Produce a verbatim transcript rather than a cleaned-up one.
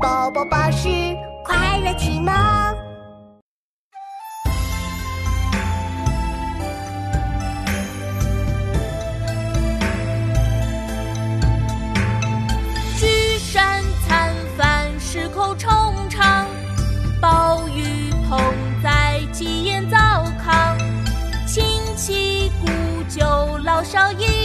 宝宝巴士快乐启蒙。居山参饭，矢口冲肠，鲍鱼烹宰，鸡宴灶炕，亲戚故旧，老少一。